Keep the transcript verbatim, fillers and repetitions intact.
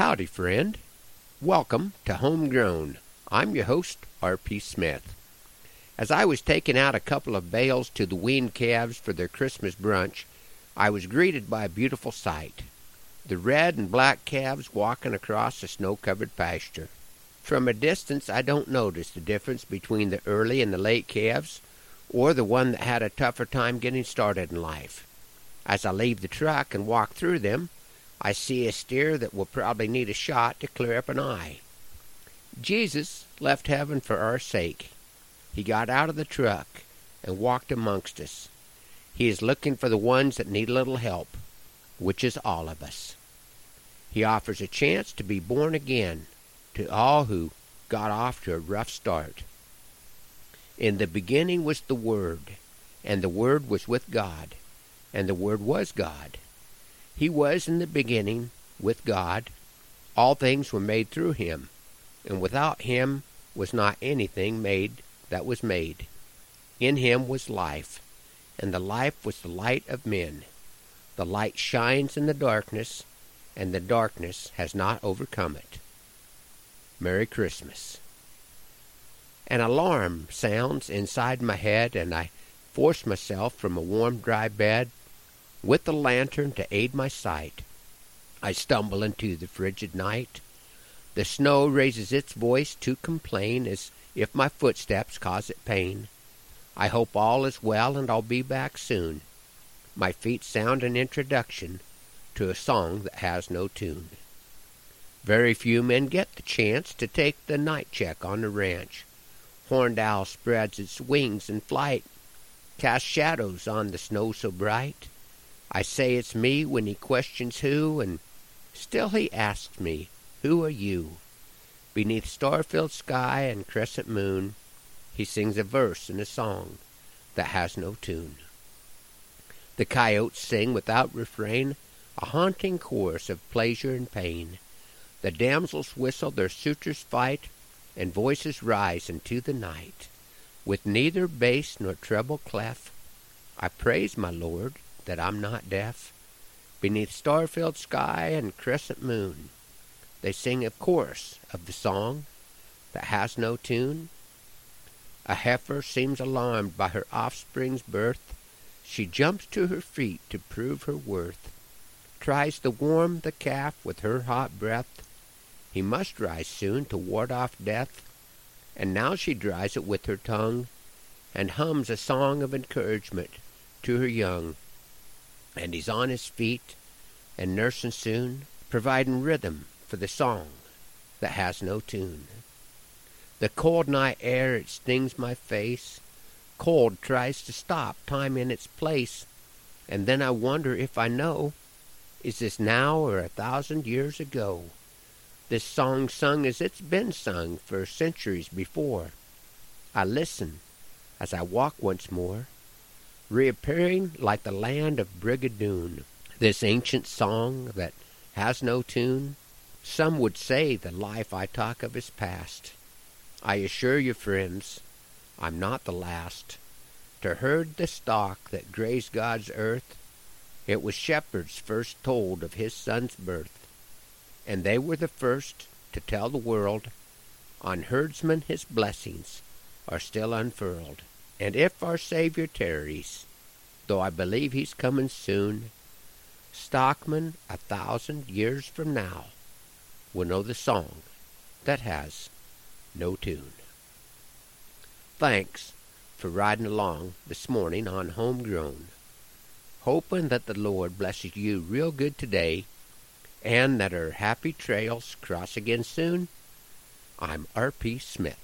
Howdy, friend. Welcome to Homegrown. I'm your host, R P Smith. As I was taking out a couple of bales to the weaned calves for their Christmas brunch, I was greeted by a beautiful sight. The red and black calves walking across the snow-covered pasture. From a distance, I don't notice the difference between the early and the late calves, or the one that had a tougher time getting started in life. As I leave the truck and walk through them, I see a steer that will probably need a shot to clear up an eye. Jesus left heaven for our sake. He got out of the truck and walked amongst us. He is looking for the ones that need a little help, which is all of us. He offers a chance to be born again to all who got off to a rough start. In the beginning was the Word, and the Word was with God, and the Word was God. He was in the beginning with God. All things were made through him, and without him was not anything made that was made. In him was life, and the life was the light of men. The light shines in the darkness, and the darkness has not overcome it. Merry Christmas. An alarm sounds inside my head, and I force myself from a warm, dry bed with the lantern to aid my sight. I stumble into the frigid night. The snow raises its voice to complain as if my footsteps cause it pain. I hope all is well and I'll be back soon. My feet sound an introduction to a song that has no tune. Very few men get the chance to take the night check on the ranch. Horned owl spreads its wings in flight, casts shadows on the snow so bright. I say it's me when he questions who, and still he asks me, who are you? Beneath star-filled sky and crescent moon, he sings a verse in a song that has no tune. The coyotes sing without refrain a haunting chorus of pleasure and pain. The damsels whistle, their suitors fight, and voices rise into the night. With neither bass nor treble clef, I praise my Lord, that I'm not deaf. Beneath star-filled sky and crescent moon, they sing a chorus of the song that has no tune. A heifer seems alarmed by her offspring's birth. She jumps to her feet to prove her worth, tries to warm the calf with her hot breath. He must rise soon to ward off death, and now she dries it with her tongue, and hums a song of encouragement to her young. And he's on his feet and nursing soon, providing rhythm for the song that has no tune. The cold night air, it stings my face. Cold tries to stop time in its place. And then I wonder if I know, is this now or a thousand years ago? This song sung as it's been sung for centuries before. I listen as I walk once more, reappearing like the land of Brigadoon, this ancient song that has no tune. Some would say the life I talk of is past. I assure you, friends, I'm not the last to herd the stock that grazed God's earth. It was shepherds first told of his son's birth, and they were the first to tell the world on herdsmen his blessings are still unfurled. And if our Savior tarries, though I believe he's coming soon, stockmen a thousand years from now will know the song that has no tune. Thanks for riding along this morning on Homegrown, hoping that the Lord blesses you real good today and that our happy trails cross again soon. I'm R P Smith.